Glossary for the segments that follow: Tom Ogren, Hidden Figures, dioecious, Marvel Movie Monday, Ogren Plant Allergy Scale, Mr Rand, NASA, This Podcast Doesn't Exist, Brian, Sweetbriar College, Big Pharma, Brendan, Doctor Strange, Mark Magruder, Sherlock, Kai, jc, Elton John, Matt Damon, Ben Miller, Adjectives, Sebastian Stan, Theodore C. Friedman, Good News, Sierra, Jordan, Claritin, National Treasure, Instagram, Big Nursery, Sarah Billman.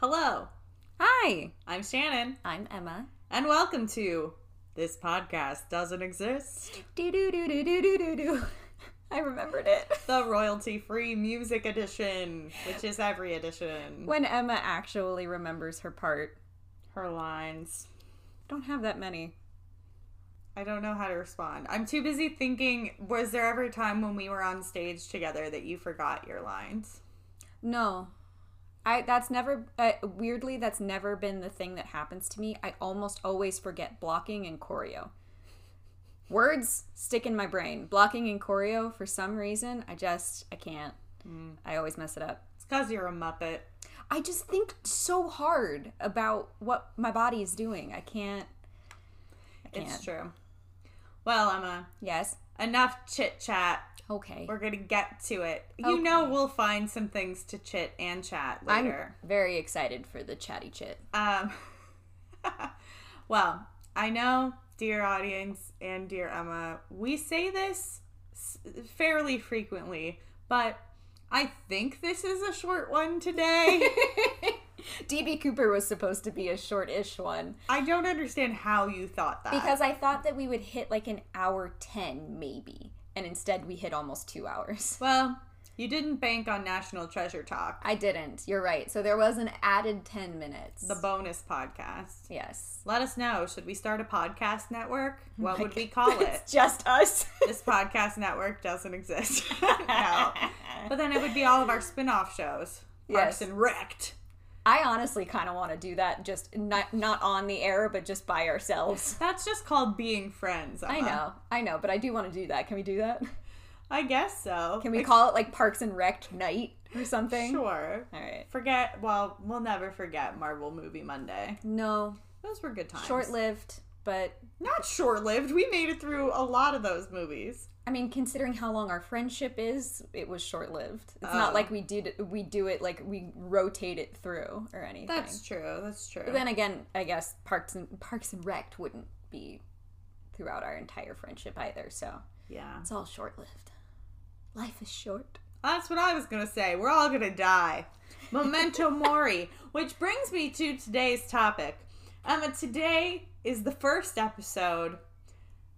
Hello. Hi. I'm Shannon. I'm Emma. And welcome to This Podcast Doesn't Exist. Do-do-do-do-do-do-do-do. I remembered it. The royalty-free music edition, which is every edition. When Emma actually remembers her part. Her lines. Don't have that many. I don't know how to respond. I'm too busy thinking, was there ever a time when we were on stage together that you forgot your lines? No. Weirdly, that's never been the thing that happens to me. I almost always forget blocking and choreo. Words stick in my brain. Blocking and choreo, for some reason, I can't. I always mess it up. It's because you're a Muppet. I just think so hard about what my body is doing. I can't. It's true. Well, Emma. Yes? Enough chit-chat. Okay. We're going to get to it. Okay. You know we'll find some things to chit and chat later. I'm very excited for the chatty chit. Well, I know, dear audience and dear Emma, we say this fairly frequently, but I think this is a short one today. D.B. Cooper was supposed to be a short-ish one. I don't understand how you thought that. Because I thought that we would hit like an hour 10, maybe. And instead, we hit almost 2 hours. Well, you didn't bank on National Treasure Talk. I didn't. You're right. So there was an added 10 minutes. The bonus podcast. Yes. Let us know. Should we start a podcast network? What would we call it? It's just us. This podcast network doesn't exist. No. But then it would be all of our spin-off shows. Yes. Parks and Rec. I honestly kind of want to do that, just not on the air, but just by ourselves. That's just called being friends, Emma. I know, but I do want to do that. Can we do that? I guess so. Can we call it like Parks and Rec Night or something? Sure. All right. We'll never forget Marvel Movie Monday. No. Those were good times. Short-lived, but... Not short-lived. We made it through a lot of those movies. I mean, considering how long our friendship is, it was short-lived. It's not like we do it like we rotate it through or anything. That's true. But then again, I guess Parks and Rec wouldn't be throughout our entire friendship either, so yeah. It's all short-lived. Life is short. That's what I was going to say. We're all going to die. Memento mori, which brings me to today's topic. Today is the first episode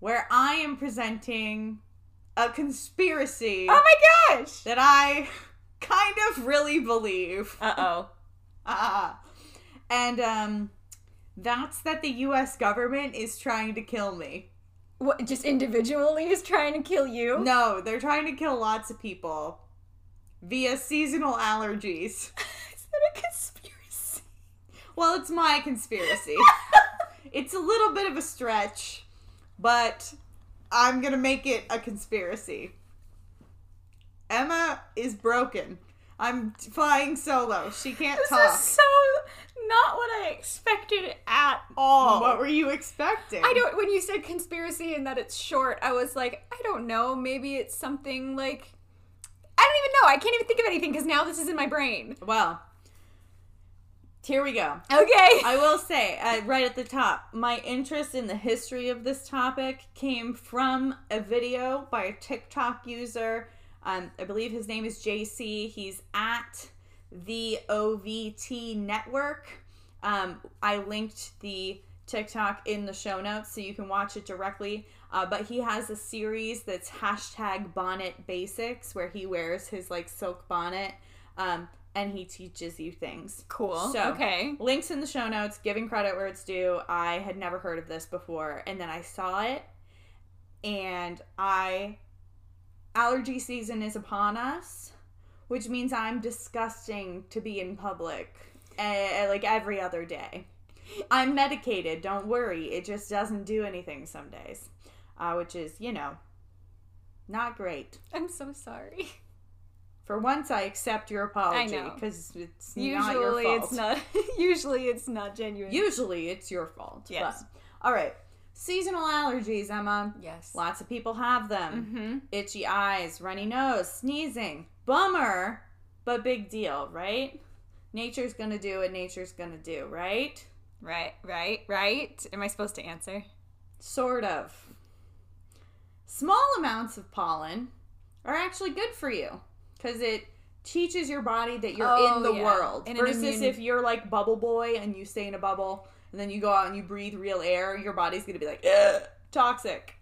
where I am presenting a conspiracy. Oh my gosh! That I kind of really believe. And that's that the U.S. government is trying to kill me. What, just individually is trying to kill you? No, they're trying to kill lots of people via seasonal allergies. Is that a conspiracy? Well, it's my conspiracy. It's a little bit of a stretch, but I'm going to make it a conspiracy. Emma is broken. I'm flying solo. She can't talk. This is so not what I expected at all. What were you expecting? When you said conspiracy and that it's short, I was like, I don't know. Maybe it's something like, I don't even know. I can't even think of anything because now this is in my brain. Well, here we go. Okay. I will say, right at the top, my interest in the history of this topic came from a video by a TikTok user. I believe his name is jc. He's at the ovt network. I linked the TikTok in the show notes so you can watch it directly. But he has a series that's #bonnet basics where he wears his like silk bonnet. And he teaches you things. Cool. So, okay. Links in the show notes, giving credit where it's due. I had never heard of this before. And then I saw it. And allergy season is upon us, which means I'm disgusting to be in public, like every other day. I'm medicated. Don't worry. It just doesn't do anything some days, which is, not great. I'm so sorry. For once, I accept your apology because it's not your fault. Usually it's not genuine. Usually it's your fault. Yes. But, all right. Seasonal allergies, Emma. Yes. Lots of people have them. Mm-hmm. Itchy eyes, runny nose, sneezing. Bummer, but big deal, right? Nature's going to do what nature's going to do, right? Right. Am I supposed to answer? Sort of. Small amounts of pollen are actually good for you. Because it teaches your body that you're in the world. And versus if you're like Bubble Boy and you stay in a bubble and then you go out and you breathe real air, your body's going to be like, ugh, toxic.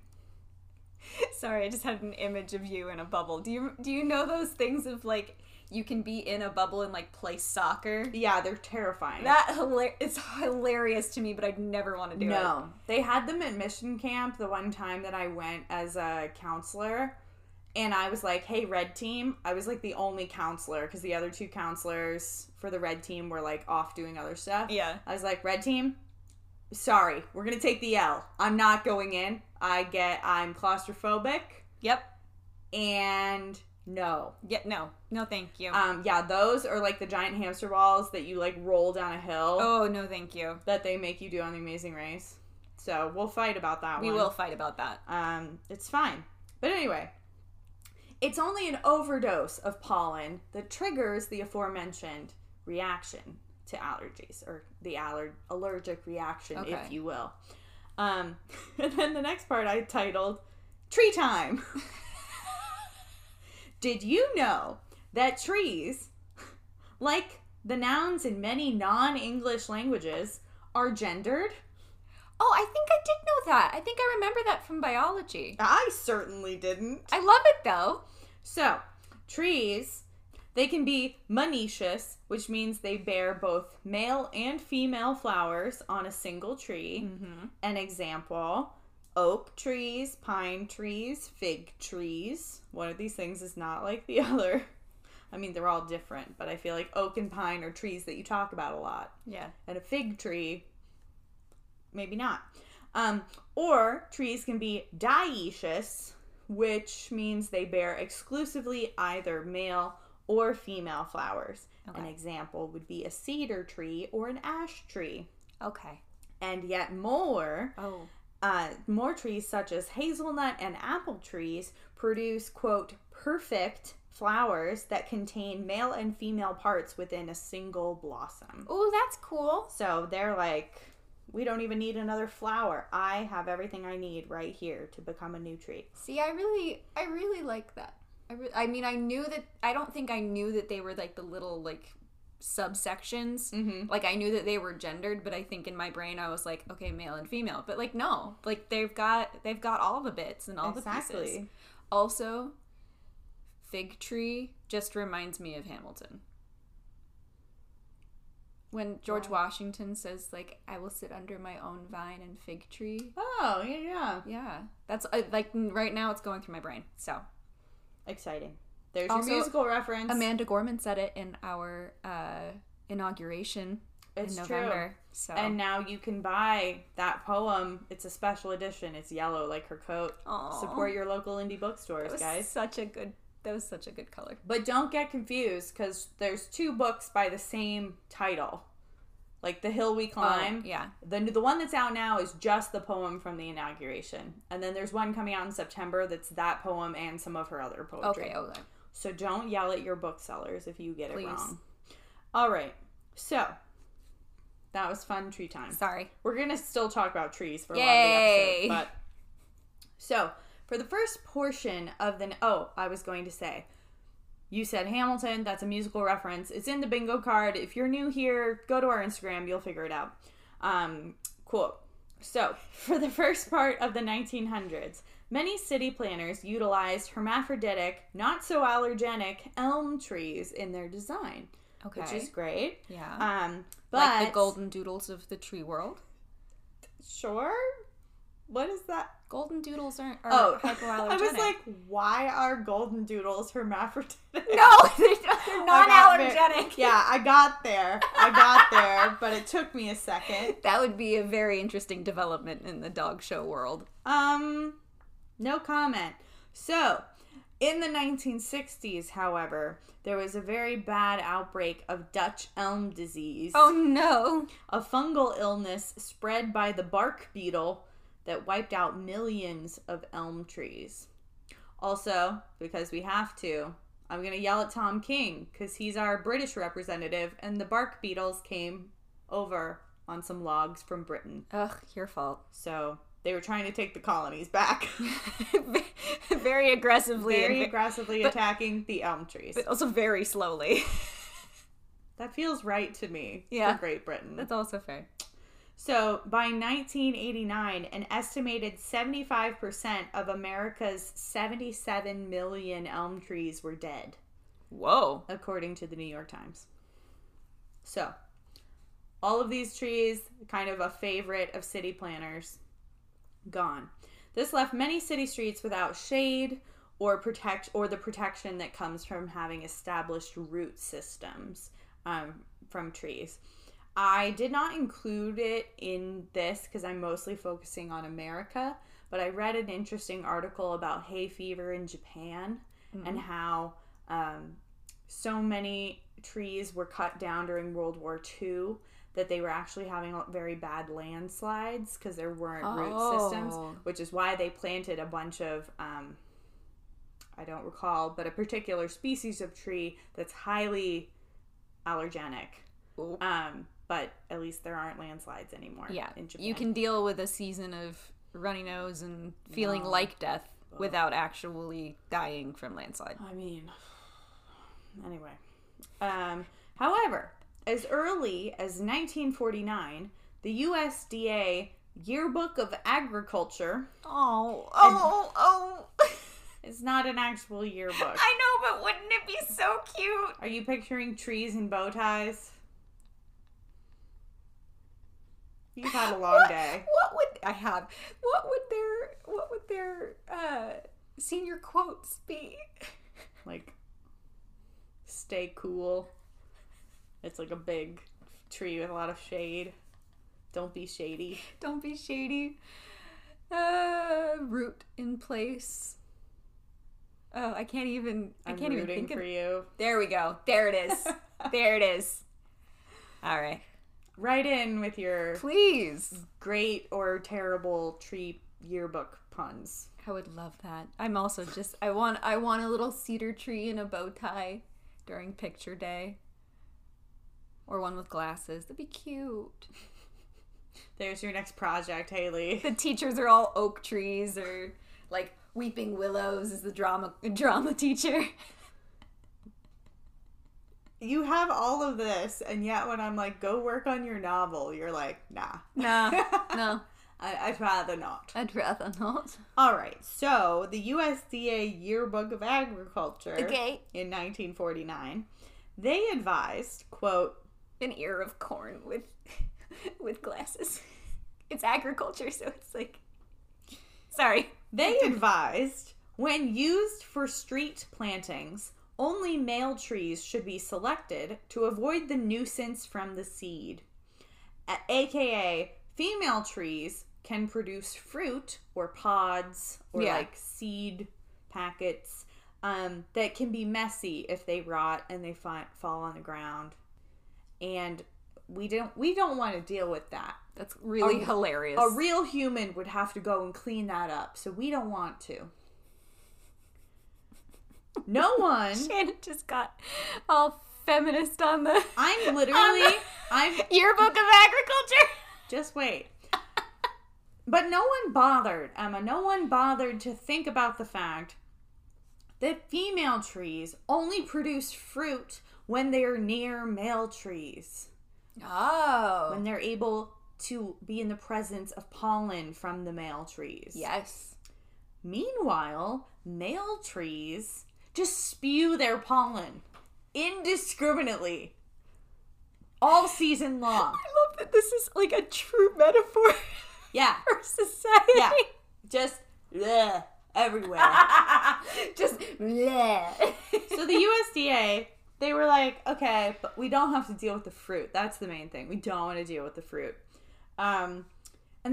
Sorry, I just had an image of you in a bubble. Do you know those things of like you can be in a bubble and like play soccer? Yeah, they're terrifying. It's hilarious to me, but I'd never want to do it. No. They had them at mission camp the one time that I went as a counselor. And I was like, hey, red team. I was like the only counselor because the other two counselors for the red team were like off doing other stuff. Yeah. I was like, red team, sorry, we're going to take the L. I'm not going in. I'm claustrophobic. Yep. And no. Yeah, no. No, thank you. Yeah, those are like the giant hamster balls that you like roll down a hill. Oh, no, thank you. That they make you do on The Amazing Race. So we'll fight about that one. We will fight about that. It's fine. But anyway, it's only an overdose of pollen that triggers the aforementioned reaction to allergies, or the allergic reaction, if you will. And then the next part I titled, Tree Time. Did you know that trees, like the nouns in many non-English languages, are gendered? Oh, I think I did know that. I think I remember that from biology. I certainly didn't. I love it, though. So, trees, they can be monoecious, which means they bear both male and female flowers on a single tree. Mm-hmm. An example, oak trees, pine trees, fig trees. One of these things is not like the other. I mean, they're all different, but I feel like oak and pine are trees that you talk about a lot. Yeah. And a fig tree, maybe not. Or trees can be dioecious, which means they bear exclusively either male or female flowers. Okay. An example would be a cedar tree or an ash tree. Okay. And yet more trees such as hazelnut and apple trees produce, quote, perfect flowers that contain male and female parts within a single blossom. Oh, that's cool. So they're like, we don't even need another flower. I have everything I need right here to become a new tree. See, I really like that. I don't think I knew that they were like the little like subsections. Mm-hmm. Like I knew that they were gendered, but I think in my brain I was like, okay, male and female. But like no, like they've got all the bits and all the pieces. Also, fig tree just reminds me of Hamilton. When George Washington says, like, I will sit under my own vine and fig tree. Oh, yeah. Yeah. That's, like, right now it's going through my brain, so. Exciting. There's also, your musical reference. Amanda Gorman said it in our inauguration in November. It's true. So. And now you can buy that poem. It's a special edition. It's yellow, like her coat. Aww. Support your local indie bookstores, guys. That was such a good color. But don't get confused, because there's two books by the same title. Like, The Hill We Climb. Oh, yeah. The one that's out now is just the poem from the inauguration. And then there's one coming out in September that's that poem and some of her other poetry. Okay. So don't yell at your booksellers if you get it wrong. All right. So, that was fun tree time. Sorry. We're going to still talk about trees for a lot of the episode. So, for the first portion of the... Oh, I was going to say. You said Hamilton. That's a musical reference. It's in the bingo card. If you're new here, go to our Instagram. You'll figure it out. Cool. So, for the first part of the 1900s, many city planners utilized hermaphroditic, not-so-allergenic elm trees in their design. Okay. Which is great. Yeah. But like the golden doodles of the tree world? Sure. What is that? Golden doodles are hypoallergenic. I was like, why are golden doodles hermaphroditic? No, they're non-allergenic. Yeah, I got there, but it took me a second. That would be a very interesting development in the dog show world. No comment. So, in the 1960s, however, there was a very bad outbreak of Dutch elm disease. Oh, no. A fungal illness spread by the bark beetle that wiped out millions of elm trees. Also, because we have to, I'm going to yell at Tom King because he's our British representative and the bark beetles came over on some logs from Britain. Ugh, your fault. So They were trying to take the colonies back. Very aggressively attacking the elm trees. But also very slowly. That feels right to me. Yeah. For Great Britain. That's also fair. So, by 1989, an estimated 75% of America's 77 million elm trees were dead. Whoa. According to the New York Times. So, all of these trees, kind of a favorite of city planners, gone. This left many city streets without shade or the protection that comes from having established root systems from trees. I did not include it in this because I'm mostly focusing on America, but I read an interesting article about hay fever in Japan and how so many trees were cut down during World War II that they were actually having very bad landslides because there weren't root systems, which is why they planted a bunch of, I don't recall, but a particular species of tree that's highly allergenic. But at least there aren't landslides anymore in Japan. You can deal with a season of runny nose and feeling like death without actually dying from landslide. I mean, anyway. However, as early as 1949, the USDA Yearbook of Agriculture... It's not an actual yearbook. I know, but wouldn't it be so cute? Are you picturing trees and bow ties? You've had a long day. What would their senior quotes be? Like, stay cool. It's like a big tree with a lot of shade. Don't be shady. Don't be shady. Root in place. Oh, I can't even think of it. I'm rooting for you. There we go. There it is. There it is. All right. Write in with your great or terrible tree yearbook puns. I would love that. I'm also just I want a little cedar tree in a bow tie during picture day. Or one with glasses. That'd be cute. There's your next project, Haley. The teachers are all oak trees or like weeping willows is the drama teacher. You have all of this, and yet when I'm like, go work on your novel, you're like, nah. No. I'd rather not. All right. So, the USDA Yearbook of Agriculture in 1949, they advised, quote, an ear of corn with glasses. It's agriculture, so it's like, sorry. They advised, when used for street plantings, only male trees should be selected to avoid the nuisance from the seed. AKA, female trees can produce fruit or pods or like seed packets that can be messy if they rot and they fall on the ground. And we don't want to deal with that. That's really hilarious. A real human would have to go and clean that up, so we don't want to. No one. Shannon just got all feminist on the... I'm literally... Yearbook of Agriculture. Just wait. But no one bothered, Emma. No one bothered to think about the fact that female trees only produce fruit when they are near male trees. Oh. When they're able to be in the presence of pollen from the male trees. Yes. Meanwhile, male trees... just spew their pollen indiscriminately all season long. I love that this is like a true metaphor for society. Yeah. Just bleh, everywhere. Just bleh. So the USDA, they were like, okay, but we don't have to deal with the fruit. That's the main thing. We don't want to deal with the fruit. And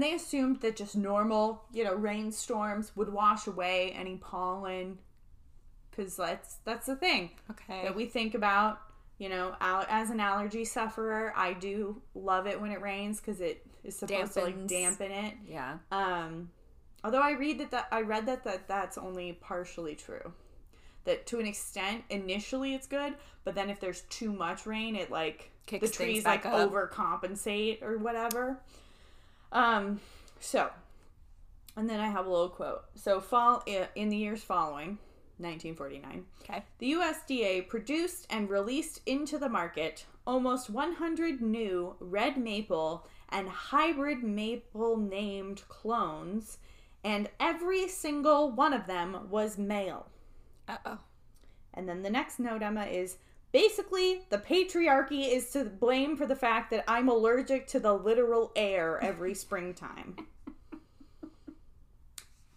they assumed that just normal, rainstorms would wash away any pollen. Because that's the thing that we think about, as an allergy sufferer, I do love it when it rains because it is supposed to like dampen it. Yeah. Although I read that that's only partially true. That to an extent, initially it's good, but then if there's too much rain, it like kicks the trees back like up. Overcompensate or whatever. So And then I have a little quote. So in the years following 1949, okay, the USDA produced and released into the market almost 100 new red maple and hybrid maple named clones, and every single one of them was male. Uh-oh. And then the next note, Emma, is basically the patriarchy is to blame for the fact that I'm allergic to the literal air every springtime.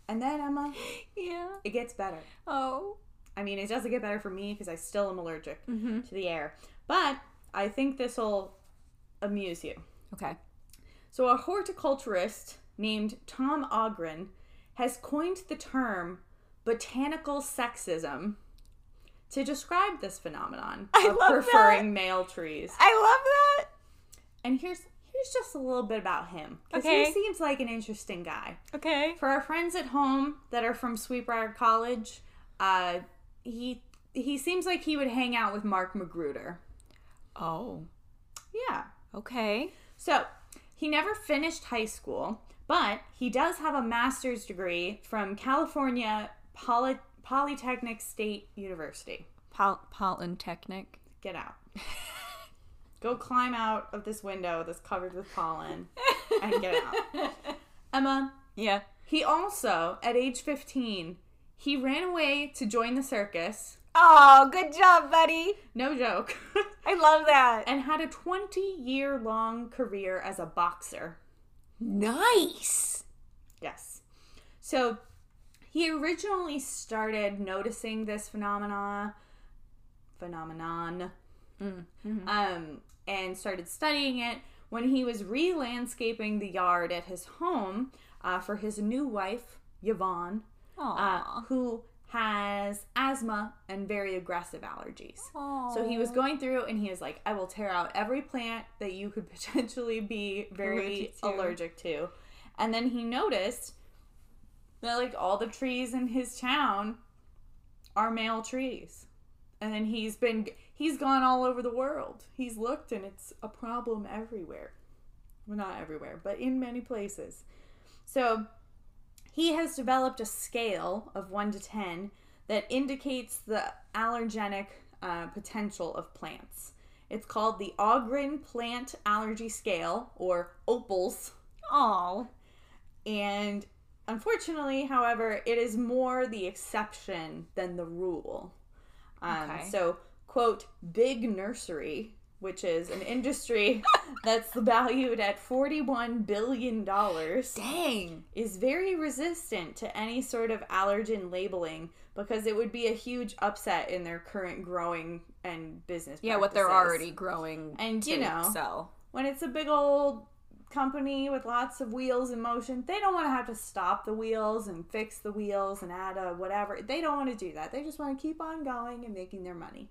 And then, Emma, yeah, it gets better. Oh. I mean, it doesn't get better for me because I still am allergic to the air. But I think this will amuse you. Okay. So a horticulturist named Tom Ogren has coined the term botanical sexism to describe this phenomenon of preferring male trees. I love that. And here's just a little bit about him. Because he seems like an interesting guy. Okay. For our friends at home that are from Sweetbriar College, he seems like he would hang out with Mark Magruder. Oh. Yeah. Okay. So, he never finished high school, but he does have a master's degree from California Polytechnic State University. Polytechnic. Get out. Go climb out of this window that's covered with pollen and get out. Emma? Yeah. He also, at age 15, he ran away to join the circus. Oh, good job, buddy. No joke. I love that. And had a 20-year-long career as a boxer. Nice. Yes. So he originally started noticing this phenomenon. Mm-hmm. And started studying it when he was re-landscaping the yard at his home for his new wife, Yvonne, who has asthma and very aggressive allergies. Aww. So he was going through and he was like, I will tear out every plant that you could potentially be very allergic to. And then he noticed that, like, all the trees in his town are male trees. And then he's gone all over the world. He's looked, and it's a problem everywhere. Well, not everywhere, but in many places. So he has developed a scale of 1 to 10 that indicates the allergenic potential of plants. It's called the Ogren Plant Allergy Scale, or OPALS. Aww. And unfortunately, however, it is more the exception than the rule. Okay. So, quote, big nursery, which is an industry that's valued at $41 billion. Dang. Is very resistant to any sort of allergen labeling because it would be a huge upset in their current growing and business practices. Yeah, what they're already growing and, you know, sell. When it's a big old company with lots of wheels in motion, they don't want to have to stop the wheels and fix the wheels and add a whatever. They don't want to do that. They just want to keep on going and making their money.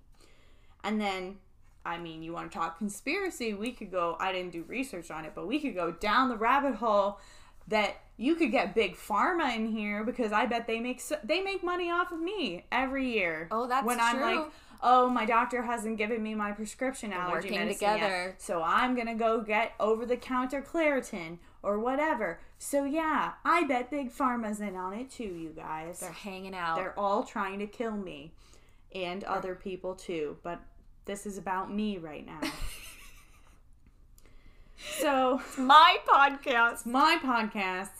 And then, I mean, you want to talk conspiracy, we could go, I didn't do research on it, but we could go down the rabbit hole that you could get big pharma in here because I bet they make money off of me every year. Oh, that's true. When I'm like, oh, my doctor hasn't given me my prescription allergy medicine yet, so I'm going to go get over-the-counter Claritin or whatever. So, yeah, I bet Big Pharma's in on it, too, you guys. They're hanging out. They're all trying to kill me and other people, too, but this is about me right now. So it's my podcast. It's my podcast.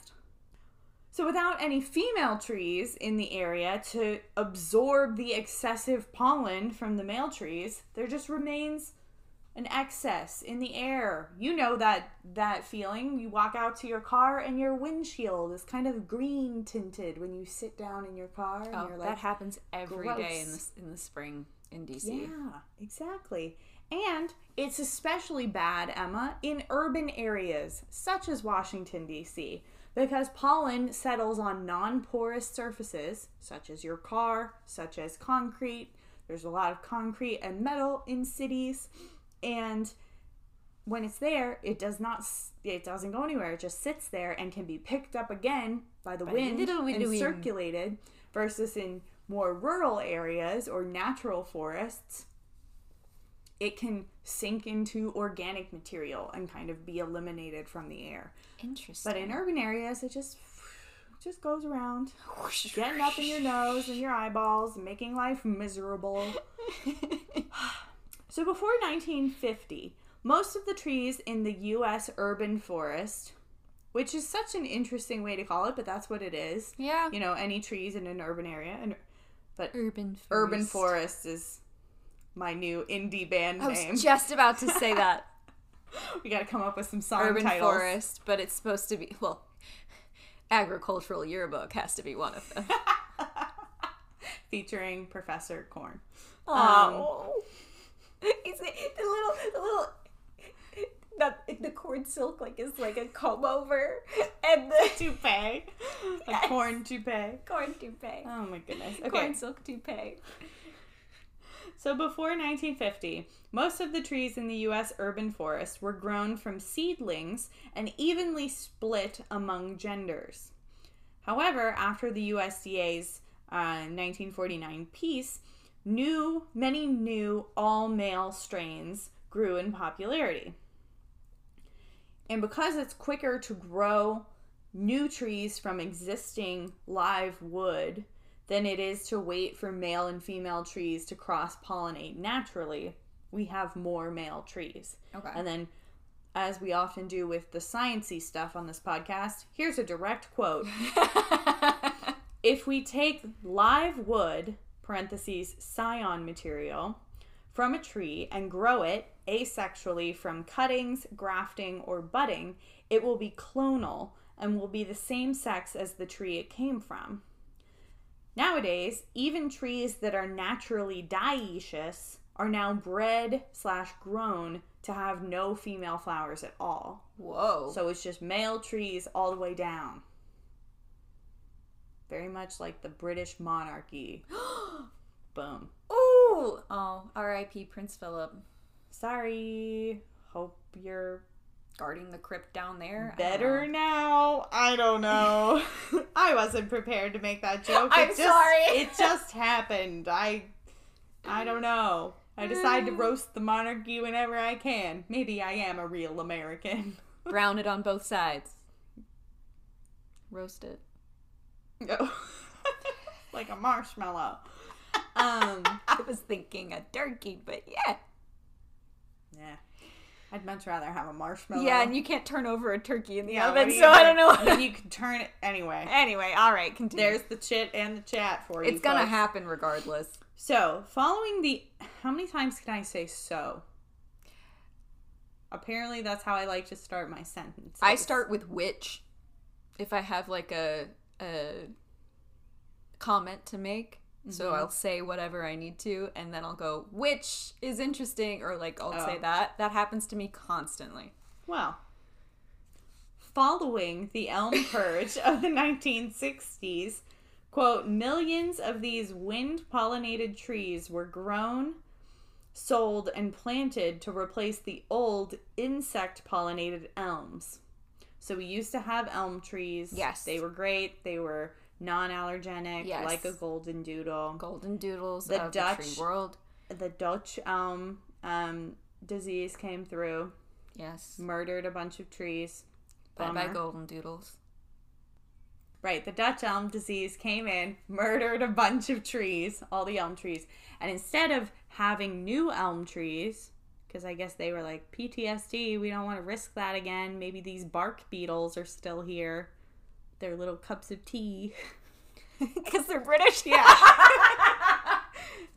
So without any female trees in the area to absorb the excessive pollen from the male trees, there just remains an excess in the air. You know that feeling. You walk out to your car and your windshield is kind of green tinted when you sit down in your car. And you're like, that happens every day in the spring in DC. Yeah, exactly. And it's especially bad, Emma, in urban areas such as Washington, D.C., because pollen settles on non-porous surfaces, such as your car, such as concrete. There's a lot of concrete and metal in cities, and when it's there, it doesn't go anywhere. It just sits there and can be picked up again by the wind and circulated, versus in more rural areas or natural forests, it can sink into organic material and kind of be eliminated from the air. Interesting. But in urban areas, it just just goes around getting up in your nose and your eyeballs, making life miserable. So before 1950, most of the trees in the U.S. urban forest, which is such an interesting way to call it, but that's what it is. Yeah. You know, any trees in an urban area. But urban forest is my new indie band name. I was just about to say that. We got to come up with some song urban titles. Urban forest, but it's supposed to be, well, Agricultural Yearbook has to be one of them. Featuring Professor Corn. Oh. It's the corn silk is like a comb over and the toupee. Yes. A corn toupee. Corn toupee. Oh my goodness. Okay. Corn silk toupee. So before 1950, most of the trees in the U.S. urban forest were grown from seedlings and evenly split among genders. However, after the USDA's 1949 peace, many new all-male strains grew in popularity. And because it's quicker to grow new trees from existing live wood than it is to wait for male and female trees to cross-pollinate naturally, we have more male trees. Okay. And then, as we often do with the sciencey stuff on this podcast, here's a direct quote. If we take live wood, parentheses, scion material, from a tree and grow it asexually from cuttings, grafting, or budding, it will be clonal and will be the same sex as the tree it came from. Nowadays, even trees that are naturally dioecious are now bred/grown to have no female flowers at all. Whoa. So it's just male trees all the way down. Very much like the British monarchy. Boom. Ooh! Oh, R.I.P. Prince Philip. Sorry. Hope you're guarding the crypt down there. Better now. I don't know. I wasn't prepared to make that joke. I'm sorry. It just happened. I don't know. I decide to roast the monarchy whenever I can. Maybe I am a real American. Brown it on both sides. Roast it. No. Like a marshmallow. I was thinking a turkey, but yeah. Yeah. I'd much rather have a marshmallow. Yeah, and you can't turn over a turkey in the oven, so I don't know. Then you can turn it anyway. Anyway, all right, continue. There's the chit and the chat for you. It's going to happen regardless. So, following the... How many times can I say so? Apparently, that's how I like to start my sentence. I start with which, if I have like a comment to make. Mm-hmm. So I'll say whatever I need to, and then I'll go, which is interesting, or like I'll say that. That happens to me constantly. Well, following the elm purge of the 1960s, quote, millions of these wind-pollinated trees were grown, sold, and planted to replace the old insect-pollinated elms. So we used to have elm trees. Yes. They were great. They were non-allergenic, yes, like a golden doodle. Golden doodles of the tree world. The Dutch elm disease came through. Yes. Murdered a bunch of trees. Bye-bye golden doodles. Right. The Dutch elm disease came in, murdered a bunch of trees, all the elm trees. And instead of having new elm trees, because I guess they were like, PTSD, we don't want to risk that again. Maybe these bark beetles are still here. Their little cups of tea. Because they're British? Yeah.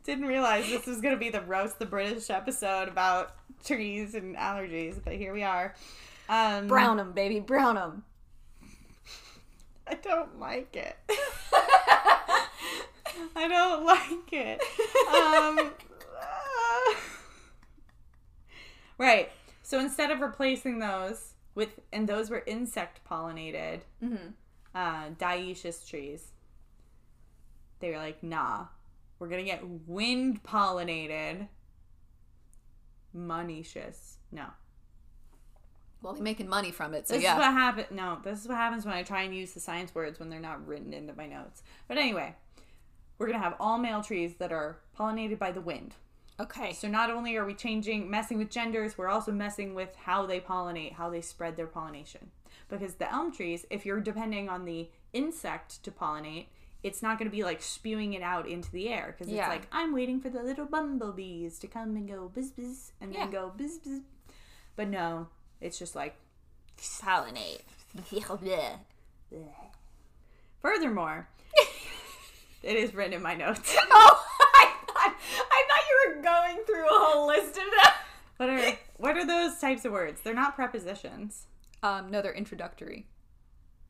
Didn't realize this was going to be the Roast the British episode about trees and allergies, but here we are. Brown them, baby. Brown them. I don't like it. I don't like it. Right. So instead of replacing those with, and those were insect-pollinated, mm-hmm, dioecious trees. They were like, nah, we're going to get wind-pollinated monoecious. No. Well, they're making money from it, so yeah. This is what happens when I try and use the science words when they're not written into my notes. But anyway, we're going to have all male trees that are pollinated by the wind. Okay. So not only are we messing with genders, we're also messing with how they pollinate, how they spread their pollination. Because the elm trees, if you're depending on the insect to pollinate, it's not going to be like spewing it out into the air, because it's like, I'm waiting for the little bumblebees to come and go bzz bzz and then go bzz bzz. But no, it's just like pollinate. Furthermore, it is written in my notes. Oh, I thought you were going through a whole list of that. What are those types of words? They're not prepositions. No, they're introductory.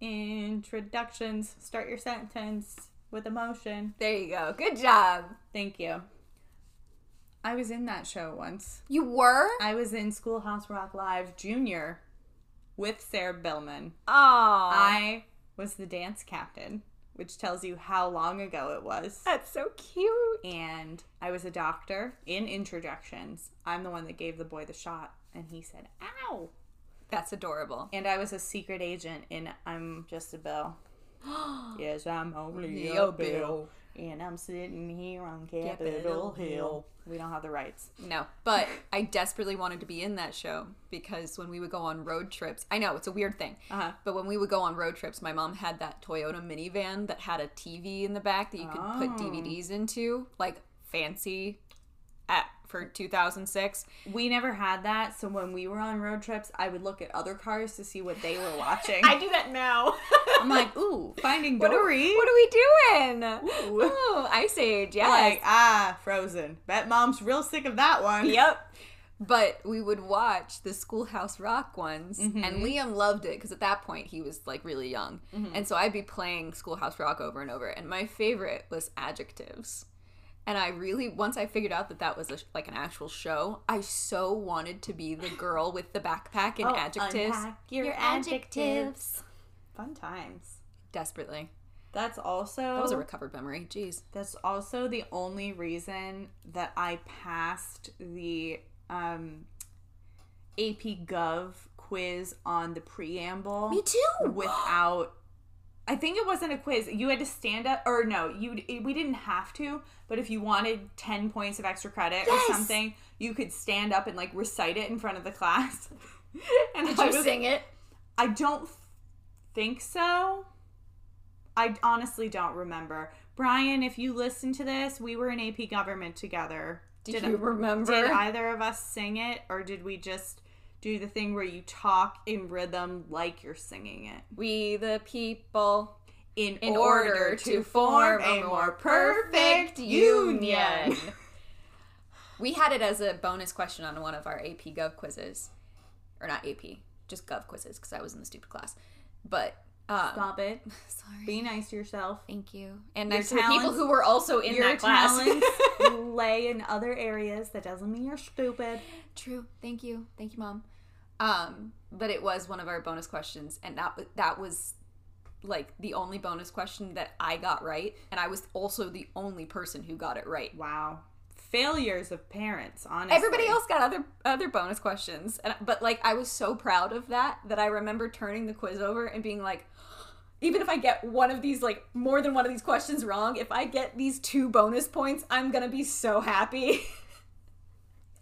Introductions. Start your sentence with emotion. There you go. Good job. Thank you. I was in that show once. You were? I was in Schoolhouse Rock Live Junior with Sarah Billman. Oh. I was the dance captain, which tells you how long ago it was. That's so cute. And I was a doctor in introductions. I'm the one that gave the boy the shot, and he said, ow. That's adorable. And I was a secret agent in I'm Just a Bill. Yes, I'm only a bill. And I'm sitting here on Capitol Hill. We don't have the rights. No. But I desperately wanted to be in that show because when we would go on road trips, I know it's a weird thing, but when we would go on road trips, my mom had that Toyota minivan that had a TV in the back that you could put DVDs into, like fancy for 2006. We never had that, so when we were on road trips, I would look at other cars to see what they were watching. I do that now. I'm like, ooh, Finding Dory. What are we doing? Ooh, Ice Age, yes. Like, Frozen. Bet Mom's real sick of that one. Yep. But we would watch the Schoolhouse Rock ones, and Liam loved it, because at that point, he was, like, really young. And so I'd be playing Schoolhouse Rock over and over, and my favorite was Adjectives. And I really, once I figured out that was like an actual show, I so wanted to be the girl with the backpack and Adjectives. Unpack your adjectives. Fun times. Desperately. That was a recovered memory. Jeez. That's also the only reason that I passed the AP Gov quiz on the preamble. Me too. Without... I think it wasn't a quiz. You had to stand up, or no, we didn't have to, but if you wanted 10 points of extra credit or something, you could stand up and, like, recite it in front of the class. And sing it? I don't think so. I honestly don't remember. Brian, if you listen to this, we were in AP Government together. Did you remember? Did either of us sing it, or did we just... do the thing where you talk in rhythm like you're singing it. We the people, in order to form a more perfect union. We had it as a bonus question on one of our AP Gov quizzes. Or not AP, just Gov quizzes, because I was in the stupid class. But... stop it. Sorry. Be nice to yourself. Thank you. And nice to the people who were also in that class. Your talents lay in other areas. That doesn't mean you're stupid. True. Thank you. Thank you, Mom. But it was one of our bonus questions, and that was like the only bonus question that I got right, and I was also the only person who got it right. Wow. Failures of parents, honestly. Everybody else got other bonus questions, but like I was so proud of that I remember turning the quiz over and being like, even if I get one of these, like more than one of these questions wrong, if I get these 2 bonus points, I'm gonna be so happy.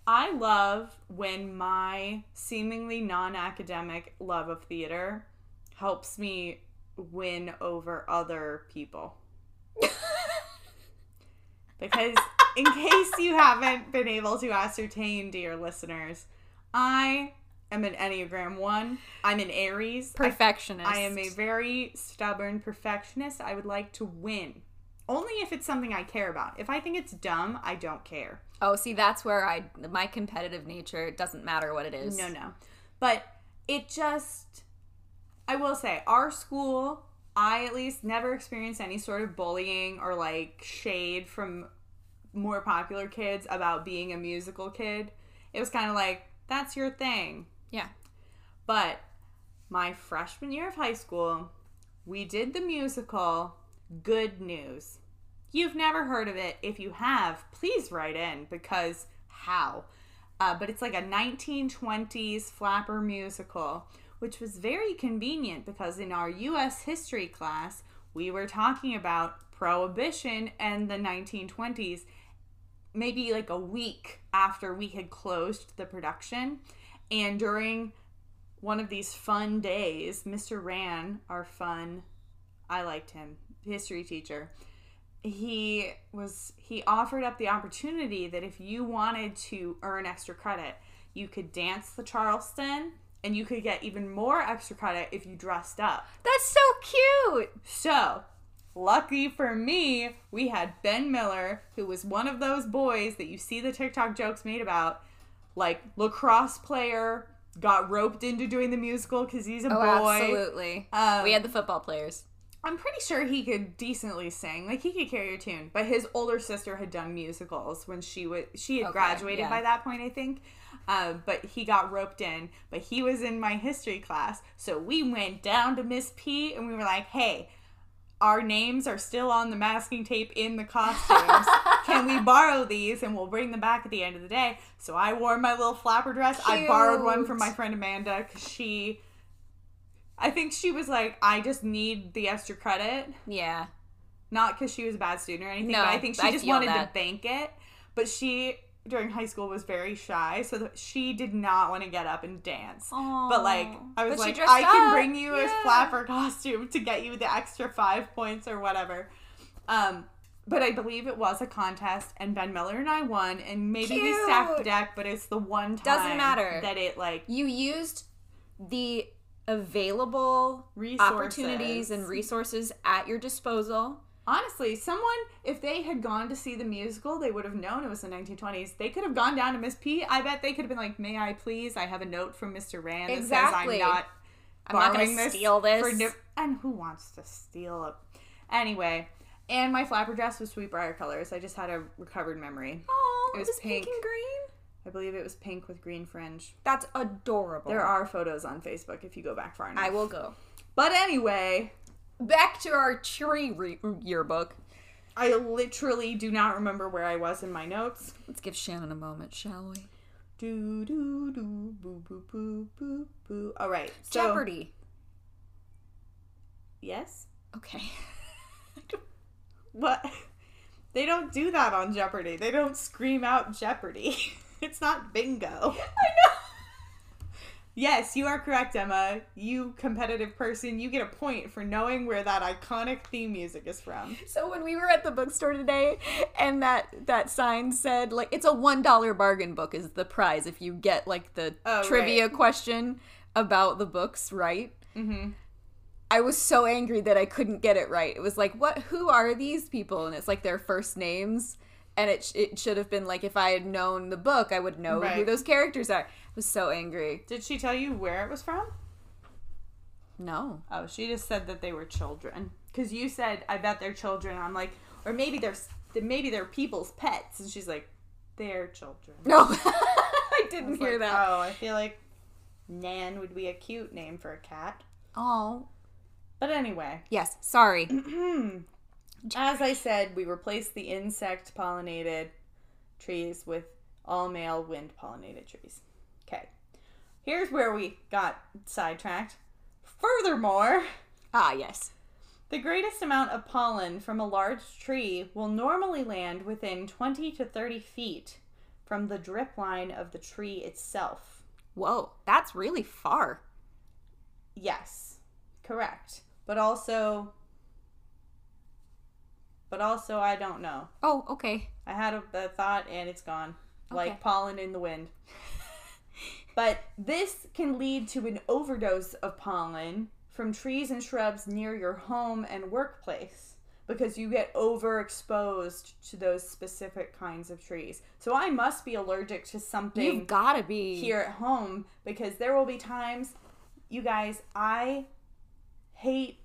I love when my seemingly non-academic love of theater helps me win over other people. Because in case you haven't been able to ascertain, dear listeners, I am an Enneagram 1. I'm an Aries. Perfectionist. I am a very stubborn perfectionist. I would like to win. Only if it's something I care about. If I think it's dumb, I don't care. Oh, see, that's where my competitive nature, it doesn't matter what it is. No. But it just, I will say, our school... I at least never experienced any sort of bullying or like shade from more popular kids about being a musical kid. It was kind of like, that's your thing. Yeah. But my freshman year of high school, we did the musical Good News. You've never heard of it. If you have, please write in, because how? But it's like a 1920s flapper musical, which was very convenient because in our U.S. history class, we were talking about Prohibition and the 1920s, maybe like a week after we had closed the production. And during one of these fun days, Mr. Rand, our fun I liked him, history teacher. He offered up the opportunity that if you wanted to earn extra credit, you could dance the Charleston and you could get even more extra credit if you dressed up. That's so cute. So, lucky for me, we had Ben Miller, who was one of those boys that you see the TikTok jokes made about, like lacrosse player, got roped into doing the musical because he's a boy. Oh, absolutely. We had the football players. I'm pretty sure he could decently sing. Like, he could carry a tune. But his older sister had done musicals when she had graduated by that point, I think. But he got roped in. But he was in my history class. So we went down to Miss P, and we were like, hey, our names are still on the masking tape in the costumes. Can we borrow these? And we'll bring them back at the end of the day. So I wore my little flapper dress. Cute. I borrowed one from my friend Amanda because I think she was like, I just need the extra credit. Yeah. Not because she was a bad student or anything, but I think she just wanted to bank it. But she, during high school, was very shy, so she did not want to get up and dance. Aww. But, like, I was like, I can bring you a flapper costume to get you the extra 5 points or whatever. But I believe it was a contest, and Ben Miller and I won, and maybe we stacked the deck, but it's the one time that it, like... You used the... available resources. Opportunities and resources at your disposal. Honestly, someone, if they had gone to see the musical, they would have known it was the 1920s. They could have gone down to Miss P. I bet they could have been like, may I please? I have a note from Mr. Rand that says I'm not going to steal this. And who wants to steal it? Anyway, and my flapper dress was Sweetbriar colors. I just had a recovered memory. Oh, it was pink and green. I believe it was pink with green fringe. That's adorable. There are photos on Facebook if you go back far enough. I will go. But anyway, back to our tree yearbook. I literally do not remember where I was in my notes. Let's give Shannon a moment, shall we? Do, do, do, boo, boo, boo, boo, boo. All right. Jeopardy. So... Yes? Okay. What? They don't do that on Jeopardy. They don't scream out Jeopardy. It's not bingo. I know. Yes, you are correct, Emma. You competitive person, you get a point for knowing where that iconic theme music is from. So when we were at the bookstore today and that sign said, like, it's a $1 bargain book is the prize if you get, like, the trivia question about the books, right? Mm-hmm. I was so angry that I couldn't get it right. It was like, what? Who are these people? And it's like their first names. And it should have been, like, if I had known the book, I would know who those characters are. I was so angry. Did she tell you where it was from? No. Oh, she just said that they were children. Because you said, I bet they're children. I'm like, or maybe they're people's pets. And she's like, they're children. No. I didn't hear that. Oh, I feel like Nan would be a cute name for a cat. Oh. But anyway. Yes, sorry. As I said, we replaced the insect-pollinated trees with all-male wind-pollinated trees. Okay. Here's where we got sidetracked. Furthermore... Ah, yes. The greatest amount of pollen from a large tree will normally land within 20 to 30 feet from the drip line of the tree itself. Whoa, that's really far. Yes, correct. But also, I don't know. Oh, okay. I had a thought, and it's gone. Okay. Like pollen in the wind. But this can lead to an overdose of pollen from trees and shrubs near your home and workplace because you get overexposed to those specific kinds of trees. So I must be allergic to something. You've got to be. Here at home, because there will be times, you guys, I hate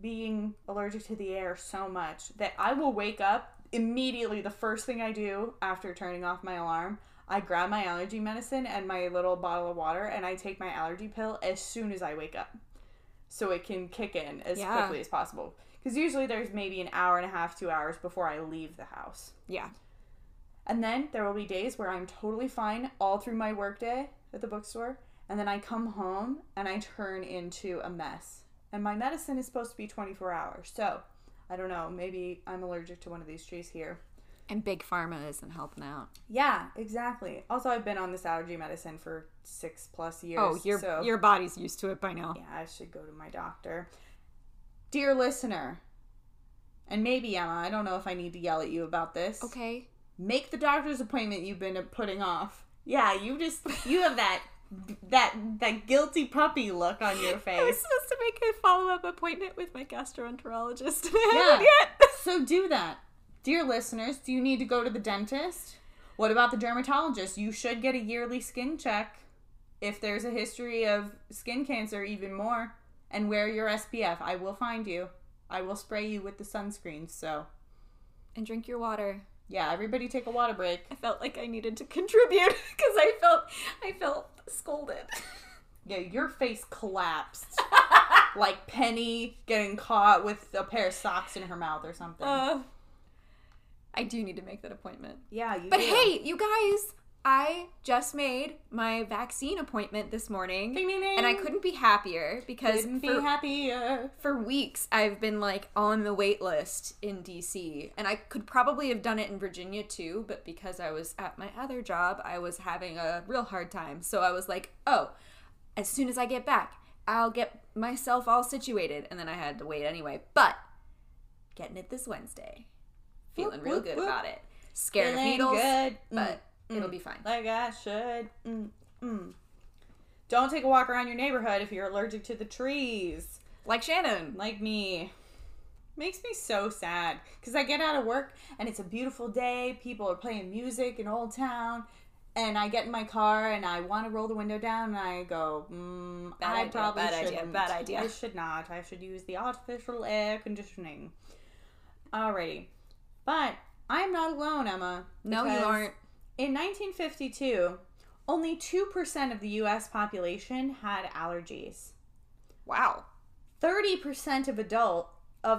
being allergic to the air so much that I will wake up immediately. The first thing I do after turning off my alarm, I grab my allergy medicine and my little bottle of water, and I take my allergy pill as soon as I wake up so it can kick in as quickly as possible. Because usually there's maybe an hour and a half, 2 hours before I leave the house. Yeah. And then there will be days where I'm totally fine all through my workday at the bookstore, and then I come home and I turn into a mess. And my medicine is supposed to be 24 hours. So, I don't know. Maybe I'm allergic to one of these trees here. And Big Pharma isn't helping out. Yeah, exactly. Also, I've been on this allergy medicine for 6+ years. Oh, your body's used to it by now. Yeah, I should go to my doctor. Dear listener, and maybe Emma, I don't know if I need to yell at you about this. Okay. Make the doctor's appointment you've been putting off. Yeah, you have that guilty puppy look on your face. I was supposed to make a follow-up appointment with my gastroenterologist. Yeah. So do that. Dear listeners, do you need to go to the dentist? What about the dermatologist? You should get a yearly skin check if there's a history of skin cancer, even more. And wear your SPF. I will find you. I will spray you with the sunscreen, so. And drink your water. Yeah, everybody take a water break. I felt like I needed to contribute because I felt scolded. Yeah, your face collapsed. Like Penny getting caught with a pair of socks in her mouth or something. I do need to make that appointment. Yeah, you do. But hey, you guys, I just made my vaccine appointment this morning. Ding, ding, ding. And I couldn't be happier because for weeks I've been like on the wait list in DC, and I could probably have done it in Virginia too, but because I was at my other job, I was having a real hard time. So I was like, oh, as soon as I get back, I'll get myself all situated. And then I had to wait anyway, but getting it this Wednesday. Feeling real good about it. Scared of needles, but it'll be fine. Like I should. Don't take a walk around your neighborhood if you're allergic to the trees. Like Shannon. Like me. Makes me so sad. Because I get out of work and it's a beautiful day. People are playing music in Old Town. And I get in my car and I want to roll the window down and I go, I probably shouldn't. I should not. I should use the artificial air conditioning. Alrighty. But I'm not alone, Emma. No, you aren't. In 1952, only 2% of the U.S. population had allergies. Wow. 30% of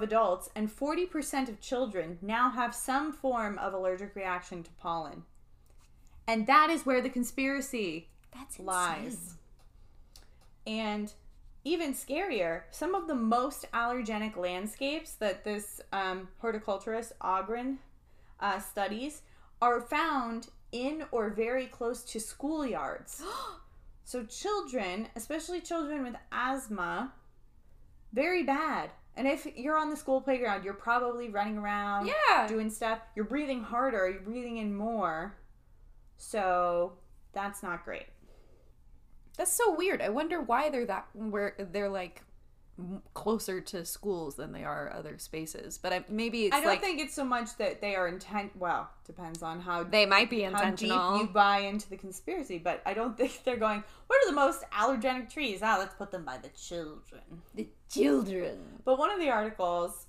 adults and 40% of children now have some form of allergic reaction to pollen. And that is where the conspiracy lies. And even scarier, some of the most allergenic landscapes that this horticulturist Ogren studies are found in or very close to schoolyards. So children, especially children with asthma, very bad. And if you're on the school playground, you're probably running around, doing stuff. You're breathing harder. You're breathing in more. So that's not great. That's so weird. I wonder why they're closer to schools than they are other spaces. But I don't think it's so much that they are depends on how they might be intentional. How deep you buy into the conspiracy, but I don't think they're going, what are the most allergenic trees? Let's put them by the children. The children. But one of the articles,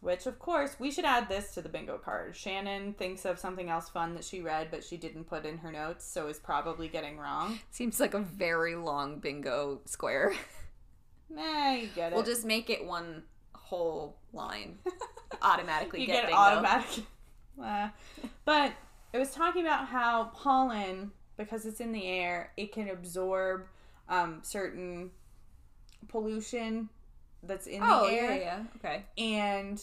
which of course we should add this to the bingo card. Shannon thinks of something else fun that she read but she didn't put in her notes, so is probably getting wrong. Seems like a very long bingo square. Nah, you get it. We'll just make it one whole line. Automatically you get bingo. Automatic. But it was talking about how pollen, because it's in the air, it can absorb certain pollution that's in the air. Okay. And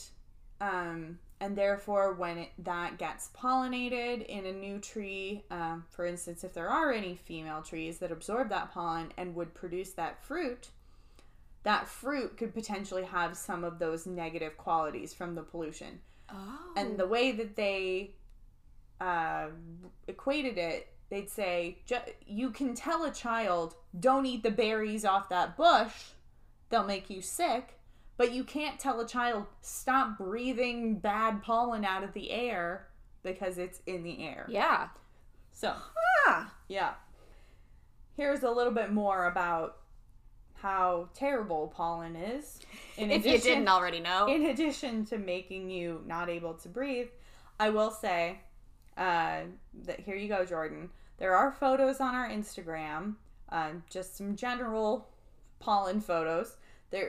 therefore, when that gets pollinated in a new tree, for instance, if there are any female trees that absorb that pollen and would produce that fruit could potentially have some of those negative qualities from the pollution. Oh. And the way that they equated it, they'd say, you can tell a child, don't eat the berries off that bush. They'll make you sick, but you can't tell a child, stop breathing bad pollen out of the air because it's in the air. Yeah. So, yeah. Here's a little bit more about how terrible pollen is. If you didn't already know. In addition to making you not able to breathe, I will say that here you go, Jordan. There are photos on our Instagram, just some general pollen photos.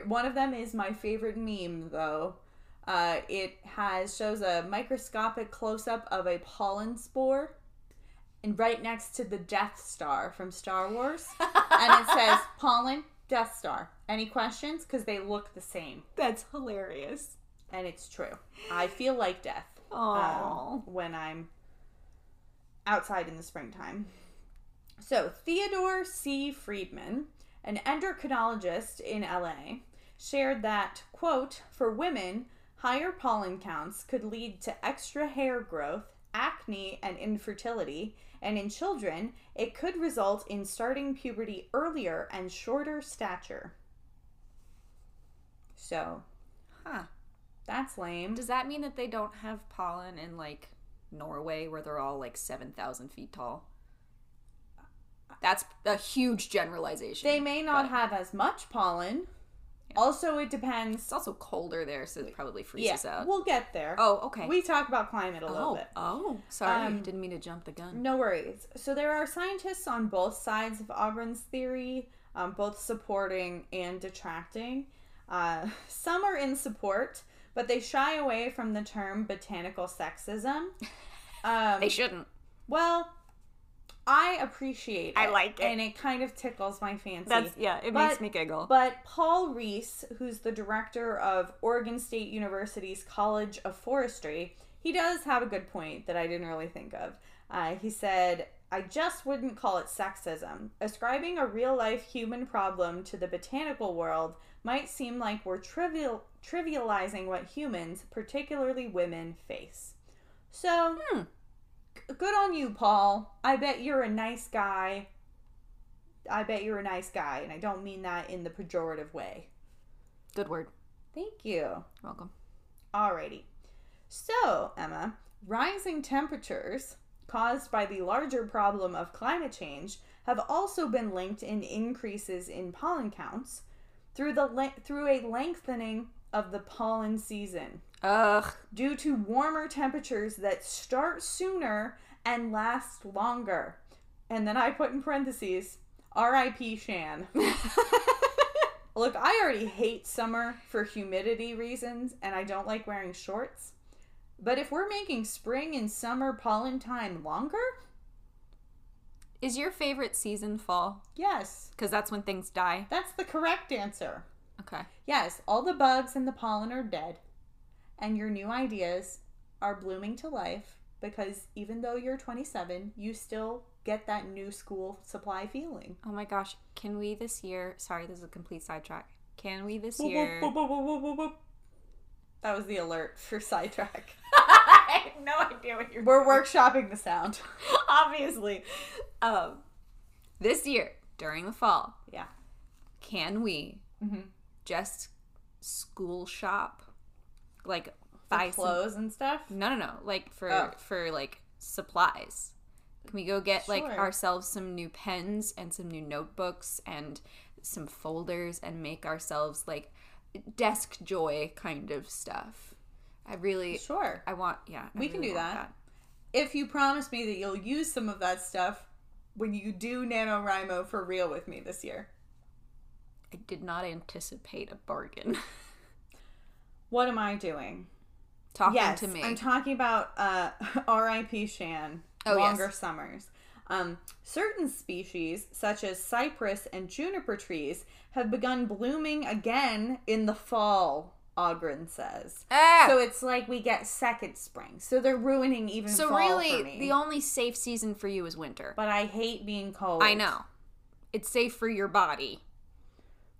One of them is my favorite meme, though. It shows a microscopic close-up of a pollen spore, and right next to the Death Star from Star Wars, and it says pollen Death Star. Any questions? Because they look the same. That's hilarious, and it's true. I feel like death when I'm outside in the springtime. So Theodore C. Friedman, an endocrinologist in LA, shared that, quote, for women, higher pollen counts could lead to extra hair growth, acne, and infertility, and in children, it could result in starting puberty earlier and shorter stature. So, that's lame. Does that mean that they don't have pollen in, like, Norway, where they're all, like, 7,000 feet tall? That's a huge generalization. They may not have as much pollen. Yeah. Also, it depends. It's also colder there, so it probably freezes out. We'll get there. Oh, okay. We talk about climate a little bit. Oh, sorry. Didn't mean to jump the gun. No worries. So there are scientists on both sides of Ogren's theory, both supporting and detracting. Some are in support, but they shy away from the term botanical sexism. They shouldn't. Well, I appreciate it. I like it. And it kind of tickles my fancy. It makes me giggle. But Paul Reese, who's the director of Oregon State University's College of Forestry, he does have a good point that I didn't really think of. He said, I just wouldn't call it sexism. Ascribing a real-life human problem to the botanical world might seem like we're trivializing what humans, particularly women, face. So... Good on you, Paul. I bet you're a nice guy. And I don't mean that in the pejorative way. Good word. Thank you. You're welcome. Alrighty. So, Emma, rising temperatures caused by the larger problem of climate change have also been linked in increases in pollen counts through a lengthening of the pollen season. Ugh. Due to warmer temperatures that start sooner and last longer. And then I put in parentheses, R.I.P. Shan. Look, I already hate summer for humidity reasons, and I don't like wearing shorts. But if we're making spring and summer pollen time longer... Is your favorite season fall? Yes. Because that's when things die? That's the correct answer. Okay. Yes, all the bugs and the pollen are dead. And your new ideas are blooming to life because even though you're 27, you still get that new school supply feeling. Oh my gosh. Can we this year... Sorry, this is a complete sidetrack. Can we this year... That was the alert for sidetrack. I have no idea what you're doing. We're workshopping the sound. Obviously. This year, during the fall, can we just school shop? Like buy clothes and stuff? No. Like for like supplies. Can we go get like ourselves some new pens and some new notebooks and some folders and make ourselves like desk joy kind of stuff? We can do that. If you promise me that you'll use some of that stuff when you do NaNoWriMo for real with me this year. I did not anticipate a bargain. What am I doing? Talking to me. I'm talking about R.I.P. Shan, longer summers. Certain species, such as cypress and juniper trees, have begun blooming again in the fall, Ogren says. So it's like we get second spring. So they're ruining even fall for me. The only safe season for you is winter. But I hate being cold. I know. It's safe for your body.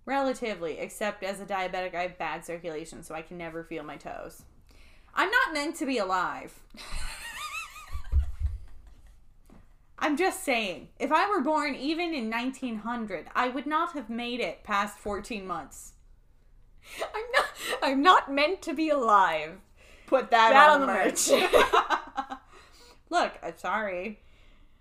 Relatively, except as a diabetic, I have bad circulation, so I can never feel my toes. I'm not meant to be alive. I'm just saying, if I were born even in 1900, I would not have made it past 14 months. I'm not meant to be alive. Put that on the merch. Look, I'm sorry.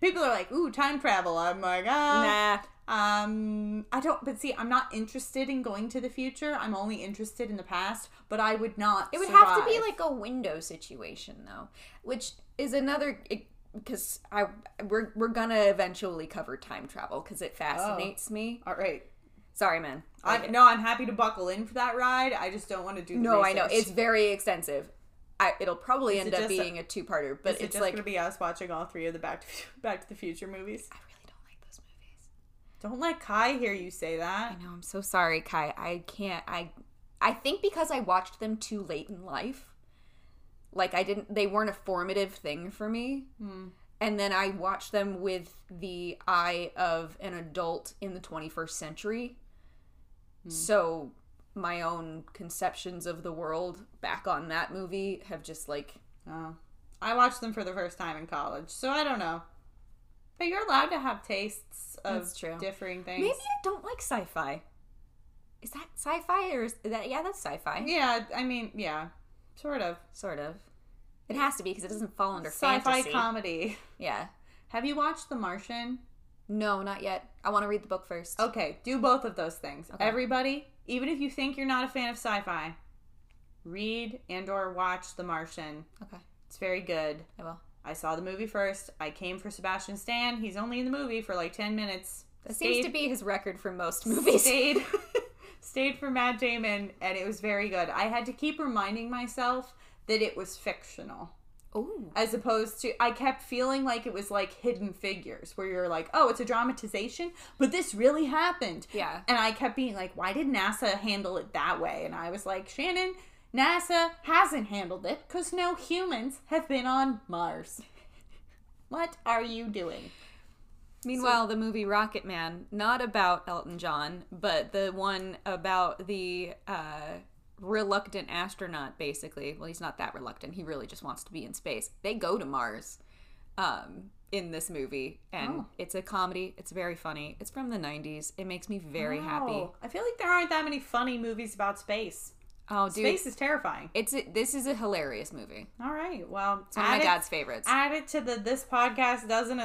People are like, ooh, time travel. I'm like, nah. I'm not interested in going to the future. I'm only interested in the past, but I would not have to be like a window situation though, which is another, because we're going to eventually cover time travel because it fascinates me. All right. Sorry, man. I'm happy to buckle in for that ride. I just don't want to do the research. I know. It's very extensive. It'll probably end up being a two-parter, but it's just like... going to be us watching all three of the Back to the Future movies. Don't let Kai hear you say that. I know. I'm so sorry, Kai. I can't. I think because I watched them too late in life. Like, they weren't a formative thing for me. Mm. And then I watched them with the eye of an adult in the 21st century. Mm. So my own conceptions of the world back on that movie have just like... I watched them for the first time in college, so I don't know. But you're allowed to have tastes of differing things. Maybe I don't like sci-fi. Is that sci-fi or is that... Yeah, that's sci-fi. Yeah, I mean, yeah. Sort of. It has to be because it doesn't fall under fantasy. Sci-fi comedy. Yeah. Have you watched The Martian? No, not yet. I want to read the book first. Okay, do both of those things. Okay. Everybody, even if you think you're not a fan of sci-fi, read and or watch The Martian. Okay. It's very good. I will. I saw the movie first. I came for Sebastian Stan. He's only in the movie for like 10 minutes. That seems to be his record for most movies. Stayed for Matt Damon, and it was very good. I had to keep reminding myself that it was fictional. Ooh. As opposed to, I kept feeling like it was like Hidden Figures, where you're like, oh, it's a dramatization, but this really happened. Yeah. And I kept being like, why did NASA handle it that way? And I was like, Shannon, NASA hasn't handled it because no humans have been on Mars. What are you doing? Meanwhile, the movie Rocket Man, not about Elton John, but the one about the... reluctant astronaut, basically. Well, he's not that reluctant. He really just wants to be in space. They go to Mars in this movie, and it's a comedy. It's very funny. It's from the 90s. It makes me very happy. I feel like there aren't that many funny movies about space. Oh, dude. Space is terrifying. This is a hilarious movie. All right. Well, it's one of my dad's favorites. Add it to the This Podcast Doesn't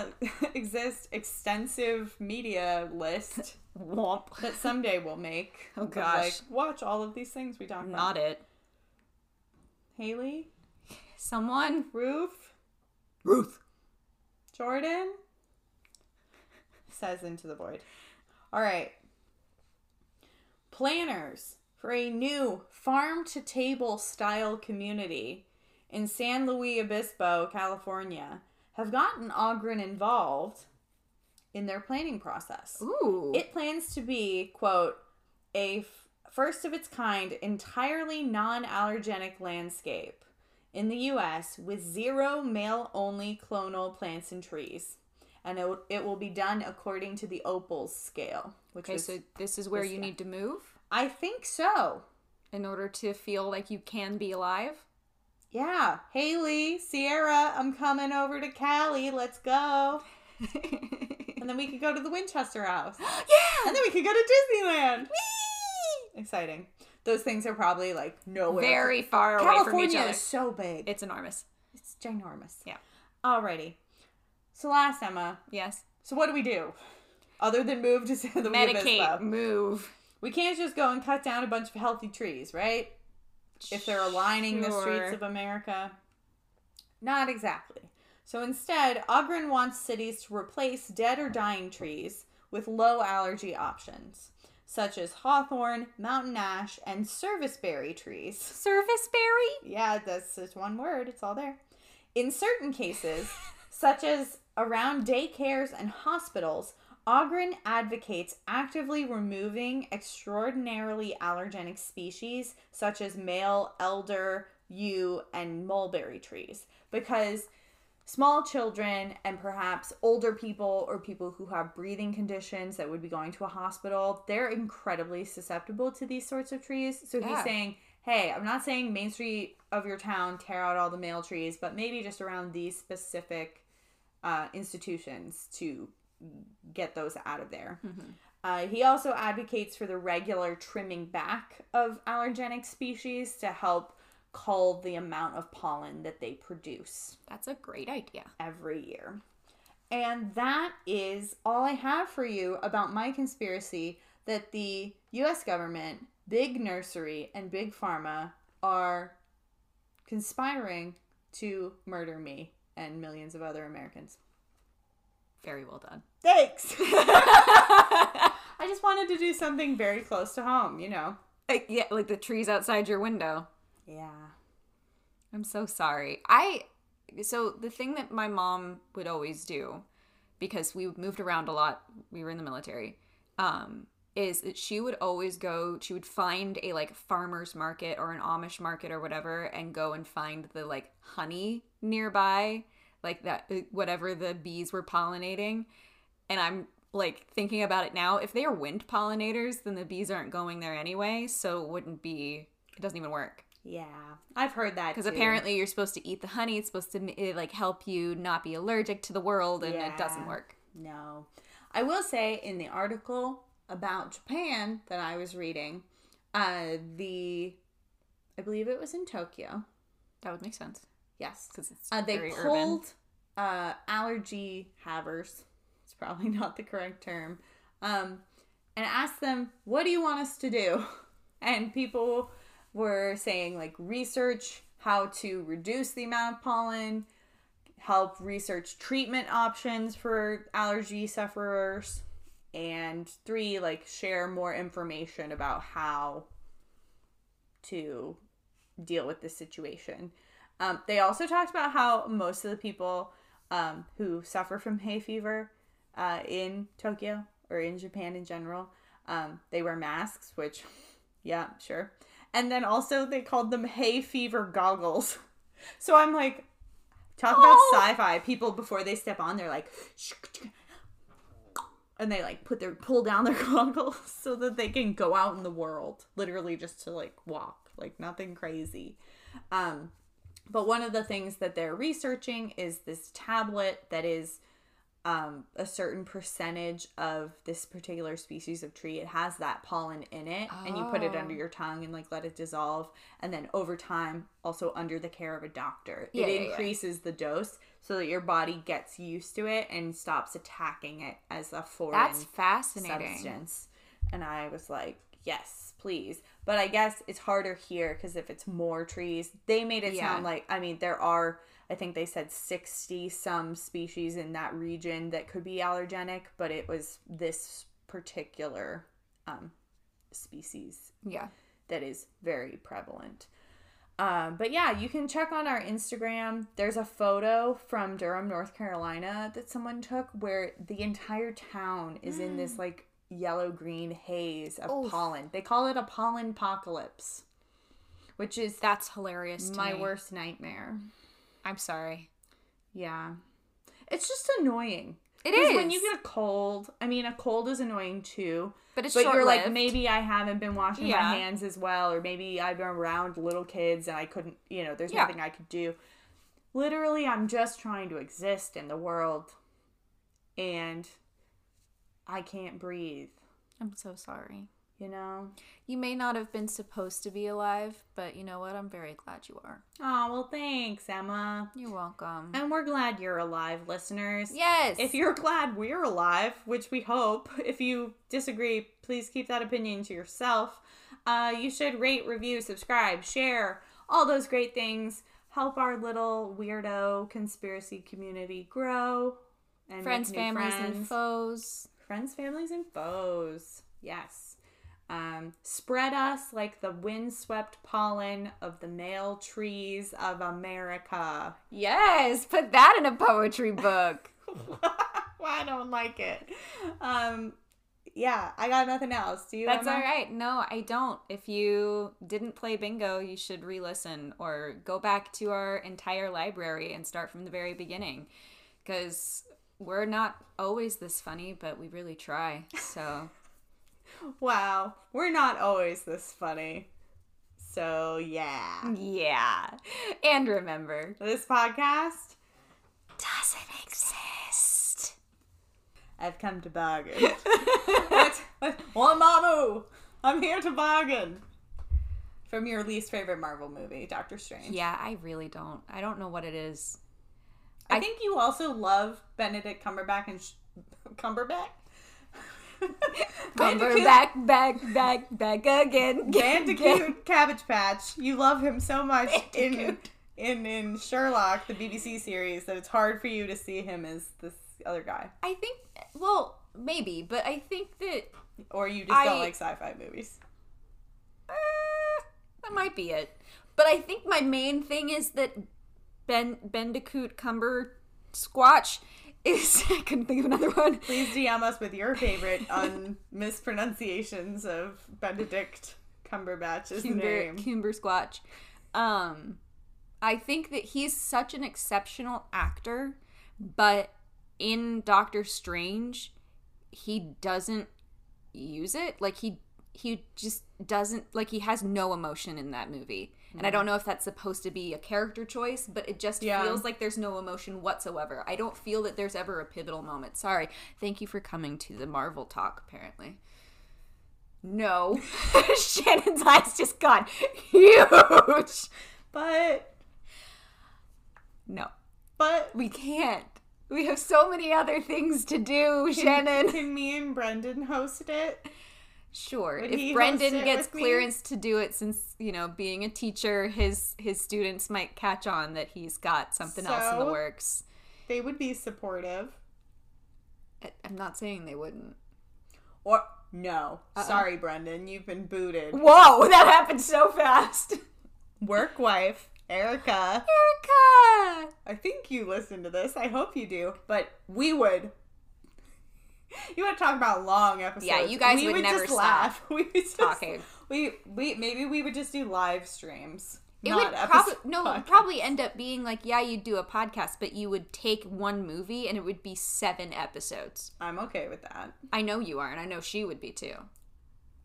Exist extensive media list. Womp. That someday we'll make. Oh, gosh. Like, watch all of these things we talk about. Not it. Haley? Someone? Ruth. Jordan? Says into the void. All right. Planners for a new farm-to-table style community in San Luis Obispo, California, have gotten Ogren involved in their planning process. Ooh. It plans to be, quote, a first of its kind, entirely non-allergenic landscape in the U.S. with 0 male-only clonal plants and trees. And it will be done according to the Opals scale. So this is where you need to move? I think so. In order to feel like you can be alive? Yeah. Haley, Sierra, I'm coming over to Cali. Let's go. And then we could go to the Winchester House. Yeah! And then we could go to Disneyland. Whee! Exciting. Those things are probably like nowhere. Very far away from each other. California is so big. It's enormous. It's ginormous. Yeah. Alrighty. So last, Emma. Yes? So what do we do? Other than move to the Medicate. Move. We can't just go and cut down a bunch of healthy trees, right? If they're aligning the streets of America. Not exactly. So instead, Ogren wants cities to replace dead or dying trees with low allergy options, such as hawthorn, mountain ash, and serviceberry trees. Serviceberry? Yeah, that's just one word. It's all there. In certain cases, such as around daycares and hospitals, Ogren advocates actively removing extraordinarily allergenic species, such as male, elder, yew, and mulberry trees, because small children and perhaps older people or people who have breathing conditions that would be going to a hospital, they're incredibly susceptible to these sorts of trees. So he's saying, hey, I'm not saying Main Street of your town, tear out all the male trees, but maybe just around these specific institutions to get those out of there. Mm-hmm. He also advocates for the regular trimming back of allergenic species to help cull the amount of pollen that they produce. That's a great idea. Every year. And that is all I have for you about my conspiracy that the U.S. government, big nursery, and big pharma are conspiring to murder me and millions of other Americans. Very well done. Thanks! I just wanted to do something very close to home, you know. Yeah, like the trees outside your window. Yeah. I'm so sorry. So the thing that my mom would always do, because we moved around a lot, we were in the military, is that she would always go, she would find a like farmer's market or an Amish market or whatever and go and find the like honey nearby, like that, whatever the bees were pollinating. And I'm like, thinking about it now, if they are wind pollinators, then the bees aren't going there anyway, so it wouldn't be, it doesn't even work. Yeah, I've heard that, because apparently you're supposed to eat the honey. It's supposed to, like, help you not be allergic to the world, and it doesn't work. No. I will say, in the article about Japan that I was reading, I believe it was in Tokyo. That would make sense. Yes. Because it's very urban. They pulled allergy havers. It's probably not the correct term. And asked them, what do you want us to do? And people were saying, like, research how to reduce the amount of pollen, help research treatment options for allergy sufferers, and 3, like, share more information about how to deal with this situation. They also talked about how most of the people who suffer from hay fever in Tokyo, or in Japan in general, they wear masks, which, yeah, sure. And then also they called them hay fever goggles. So I'm like, talk about sci-fi. People, before they step on, they're like, and they like pull down their goggles so that they can go out in the world. Literally just to like walk, like nothing crazy. But one of the things that they're researching is this tablet that is a certain percentage of this particular species of tree. It has that pollen in it, and you put it under your tongue and like let it dissolve, and then over time, also under the care of a doctor, it increases the dose so that your body gets used to it and stops attacking it as a foreign substance. And I was like, yes, please. But I guess it's harder here because if it's more trees, they made it sound like, I mean, there are, I think they said 60 some species in that region that could be allergenic, but it was this particular species that is very prevalent. But yeah, you can check on our Instagram. There's a photo from Durham, North Carolina that someone took where the entire town is in this like yellow-green haze of pollen. They call it a pollen apocalypse, which is that's hilarious to my worst nightmare. I'm sorry. Yeah. It's just annoying. It is. When you get a cold, I mean, a cold is annoying too. But it's short-lived. You're like, maybe I haven't been washing my hands as well, or maybe I've been around little kids and I couldn't, you know, there's nothing I could do. Literally, I'm just trying to exist in the world and I can't breathe. I'm so sorry. You know? You may not have been supposed to be alive, but you know what? I'm very glad you are. Oh, well, thanks, Emma. You're welcome. And we're glad you're alive, listeners. Yes! If you're glad we're alive, which we hope, if you disagree, please keep that opinion to yourself. You should rate, review, subscribe, share, all those great things. Help our little weirdo conspiracy community grow. And friends, families, and foes. Friends, families, and foes. Yes. Spread us like the windswept pollen of the male trees of America. Yes, put that in a poetry book. Well, I don't like it. Yeah, I got nothing else. Do you? That's all right. No, I don't. If you didn't play bingo, you should re-listen or go back to our entire library and start from the very beginning, because we're not always this funny, but we really try, so... Wow, we're not always this funny. So, yeah. Yeah. And remember, this podcast doesn't exist. I've come to bargain. Well, Mamu, I'm here to bargain. From your least favorite Marvel movie, Doctor Strange. Yeah, I really don't. I don't know what it is. I think you also love Benedict Cumberbatch and... Cumberbatch? Cumber back again. Bandicoot Cabbage Patch. You love him so much in Sherlock, the BBC series, that it's hard for you to see him as this other guy. I think, well, maybe, but I think that... Or you just don't like sci-fi movies. That might be it. But I think my main thing is that Bandicoot Cumber Squatch... I couldn't think of another one. Please DM us with your favorite mispronunciations of Benedict Cumberbatch's name. Cumber Squatch. I think that he's such an exceptional actor, but in Doctor Strange, he doesn't use it. Like, he just doesn't, like, he has no emotion in that movie. And I don't know if that's supposed to be a character choice, but it just feels like there's no emotion whatsoever. I don't feel that there's ever a pivotal moment. Sorry. Thank you for coming to the Marvel talk, apparently. No. Shannon's eyes just got huge. But no. But we can't. We have so many other things to do, Shannon. Can me and Brendan host it? Sure. Would if Brendan gets clearance to do it, since, you know, being a teacher, his students might catch on that he's got something else in the works. They would be supportive. I'm not saying they wouldn't. Or, no. Sorry, Brendan, you've been booted. Whoa, that happened so fast. Work wife, Erica. Erica! I think you listen to this. I hope you do. But we would. You want to talk about long episodes? Yeah, you guys would never stop laugh. We would just talking. Maybe we would just do live streams. It not would probably probably end up being like, yeah, you'd do a podcast, but you would take one movie and it would be 7 episodes. I'm okay with that. I know you are, and I know she would be too.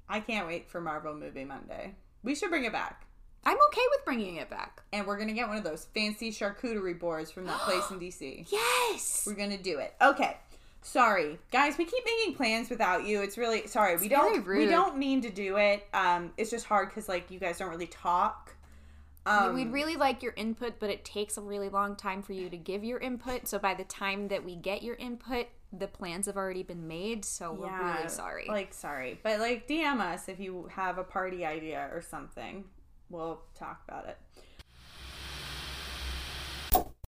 I can't wait for Marvel Movie Monday. We should bring it back. I'm okay with bringing it back. And we're going to get one of those fancy charcuterie boards from that place in D.C. Yes! We're going to do it. Okay. Sorry. Guys, we keep making plans without you. It's really... Sorry. We don't mean to do it. It's just hard because, like, you guys don't really talk. We'd really like your input, but it takes a really long time for you to give your input. So by the time that we get your input, the plans have already been made. So we're really sorry. Like, sorry. But, like, DM us if you have a party idea or something. We'll talk about it.